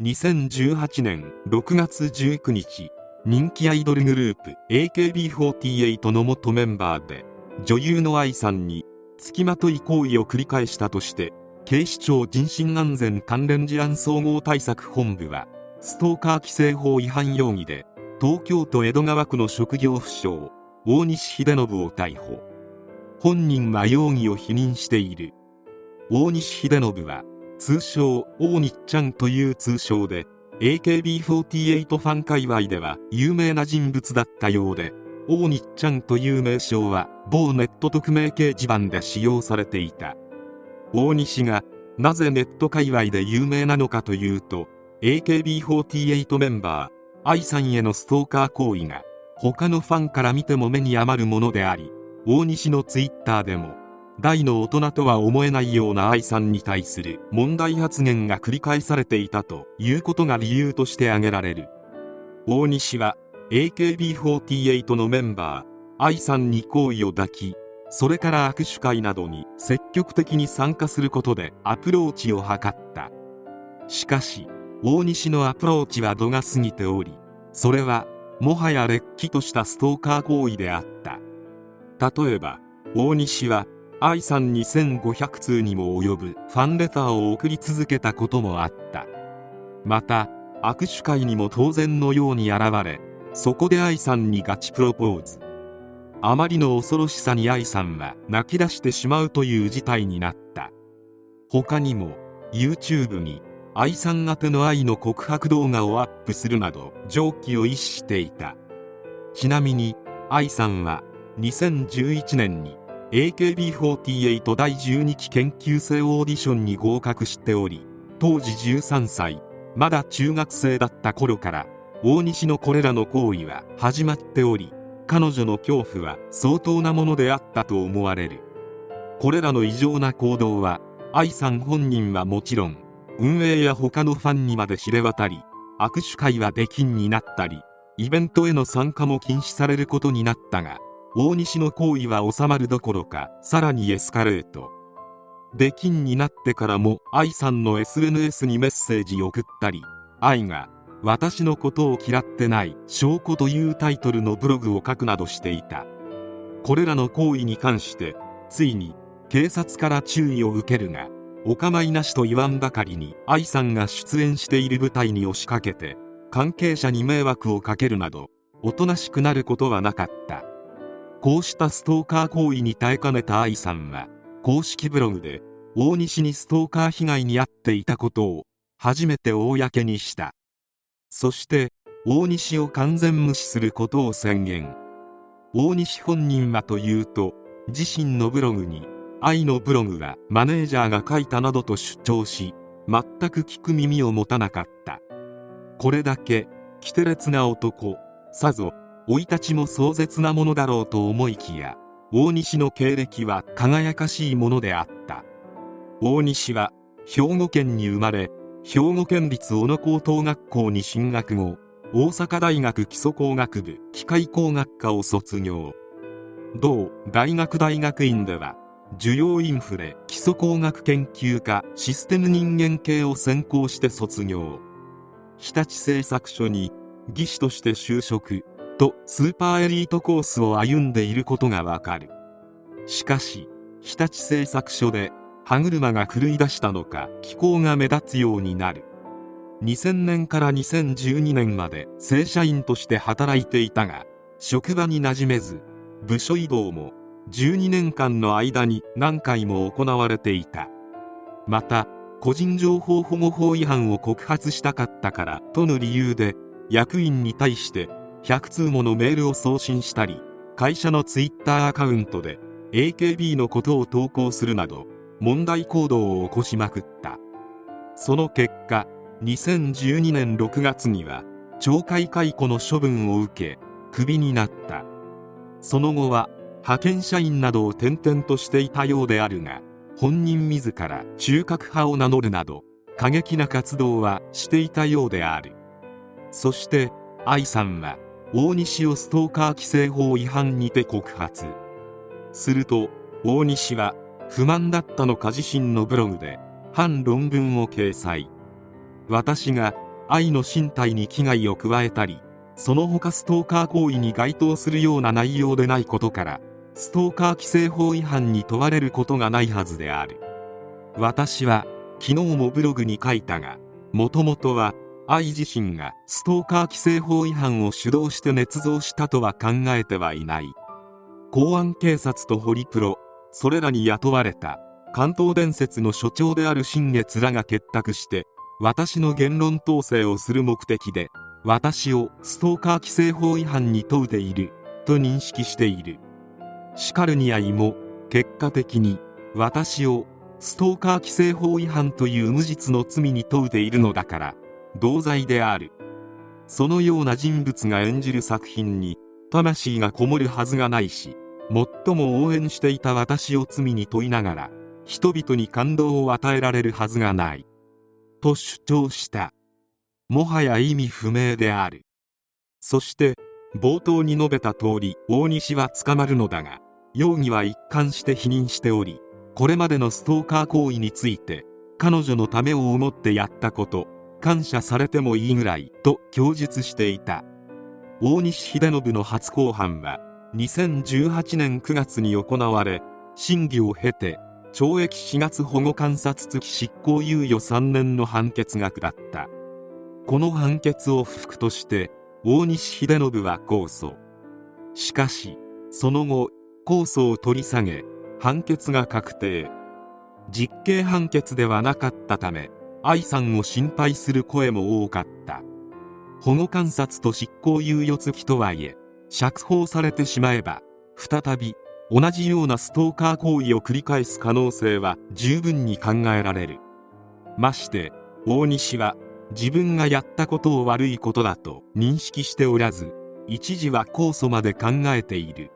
2018年6月19日、人気アイドルグループ AKB48 の元メンバーで、女優の愛さんに付きまとい行為を繰り返したとして、警視庁人身安全関連事案総合対策本部は、ストーカー規制法違反容疑で、東京都江戸川区の職業不詳、大西秀信を逮捕。本人は容疑を否認している。大西秀信は、通称大西ちゃんという通称で AKB48 ファン界隈では有名な人物だったようで、大西ちゃんという名称は某ネット匿名掲示板で使用されていた。大西がなぜネット界隈で有名なのかというと、 AKB48 メンバー愛さんへのストーカー行為が他のファンから見ても目に余るものであり、大西のツイッターでも大の大人とは思えないような愛さんに対する問題発言が繰り返されていたということが理由として挙げられる。大西は AKB48 のメンバー愛さんに好意を抱き、それから握手会などに積極的に参加することでアプローチを図った。しかし大西のアプローチは度が過ぎており、それはもはやれっきとしたストーカー行為であった。例えば大西は愛さんに1500通にも及ぶファンレターを送り続けたこともあった。また握手会にも当然のように現れ、そこで愛さんにガチプロポーズ。あまりの恐ろしさに愛さんは泣き出してしまうという事態になった。他にも YouTube に愛さん宛ての愛の告白動画をアップするなど常軌を逸していた。ちなみに愛さんは2011年にAKB48 第12期研究生オーディションに合格しており、当時13歳、まだ中学生だった頃から大西のこれらの行為は始まっており、彼女の恐怖は相当なものであったと思われる。これらの異常な行動は愛さん本人はもちろん、運営や他のファンにまで知れ渡り、握手会はできんになったり、イベントへの参加も禁止されることになったが、大西の行為は収まるどころかさらにエスカレート。出禁になってからも愛さんの SNS にメッセージを送ったり、愛が私のことを嫌ってない証拠というタイトルのブログを書くなどしていた。これらの行為に関してついに警察から注意を受けるが、お構いなしと言わんばかりに愛さんが出演している舞台に押しかけて関係者に迷惑をかけるなど、おとなしくなることはなかった。こうしたストーカー行為に耐えかねた愛さんは、公式ブログで大西にストーカー被害に遭っていたことを初めて公にした。そして大西を完全無視することを宣言。大西本人はというと、自身のブログに愛のブログはマネージャーが書いたなどと主張し、全く聞く耳を持たなかった。これだけ奇天烈な男、さぞ生い立ちも壮絶なものだろうと思いきや、大西の経歴は輝かしいものであった。大西は兵庫県に生まれ、兵庫県立小野高等学校に進学後、大阪大学基礎工学部機械工学科を卒業。同大学大学院では需要インフレ基礎工学研究科システム人間系を専攻して卒業。日立製作所に技師として就職と、スーパーエリートコースを歩んでいることがわかる。しかし日立製作所で歯車が狂い出したのか、気候が目立つようになる。2000年から2012年まで正社員として働いていたが、職場に馴染めず、部署移動も12年間の間に何回も行われていた。また個人情報保護法違反を告発したかったからとの理由で、役員に対して100通ものメールを送信したり、会社のツイッターアカウントで AKB のことを投稿するなど問題行動を起こしまくった。その結果、2012年6月には懲戒解雇の処分を受けクビになった。その後は派遣社員などを転々としていたようであるが、本人自ら中核派を名乗るなど過激な活動はしていたようである。そして愛さんは大西をストーカー規制法違反にて告発すると、大西は不満だったのか自身のブログで反論文を掲載。私が愛の身体に危害を加えたり、その他ストーカー行為に該当するような内容でないことから、ストーカー規制法違反に問われることがないはずである。私は昨日もブログに書いたが、もともとは愛自身がストーカー規制法違反を主導して捏造したとは考えてはいない。公安警察とホリプロ、それらに雇われた関東電鉄の所長である新月らが結託して私の言論統制をする目的で、私をストーカー規制法違反に問うていると認識している。シカルニアイも結果的に私をストーカー規制法違反という無実の罪に問うているのだから同罪である。そのような人物が演じる作品に魂がこもるはずがないし、最も応援していた私を罪に問いながら人々に感動を与えられるはずがないと主張した。もはや意味不明である。そして冒頭に述べた通り、大西は捕まるのだが、容疑は一貫して否認しており、これまでのストーカー行為について、彼女のためを思ってやったこと、感謝されてもいいぐらいと供述していた。大西秀信の初公判は、2018年9月に行われ、審議を経て、懲役4月保護観察付き執行猶予3年の判決が下った。この判決を不服として、大西秀信は控訴。しかしその後控訴を取り下げ、判決が確定。実刑判決ではなかったため、愛さんを心配する声も多かった。保護観察と執行猶予付きとはいえ、釈放されてしまえば再び同じようなストーカー行為を繰り返す可能性は十分に考えられる。まして大西は自分がやったことを悪いことだと認識しておらず、一時は控訴まで考えている。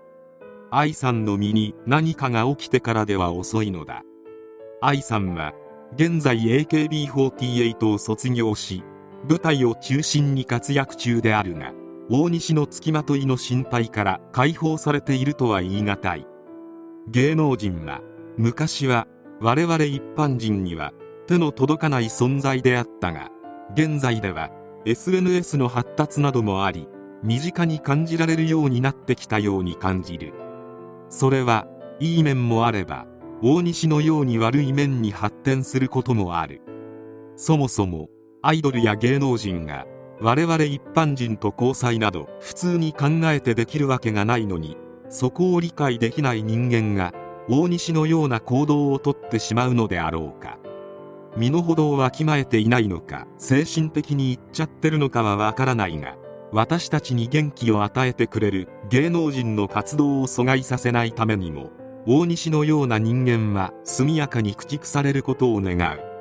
愛さんの身に何かが起きてからでは遅いのだ。愛さんは現在 AKB48 を卒業し、舞台を中心に活躍中であるが、大西の付きまといの心配から解放されているとは言い難い。芸能人は昔は我々一般人には手の届かない存在であったが、現在では SNS の発達などもあり、身近に感じられるようになってきたように感じる。それはいい面もあれば、大西のように悪い面に発展することもある。そもそもアイドルや芸能人が我々一般人と交際など普通に考えてできるわけがないのに、そこを理解できない人間が大西のような行動をとってしまうのであろうか。身の程をわきまえていないのか、精神的にいっちゃってるのかはわからないが、私たちに元気を与えてくれる芸能人の活動を阻害させないためにも、大西のような人間は速やかに駆逐されることを願う。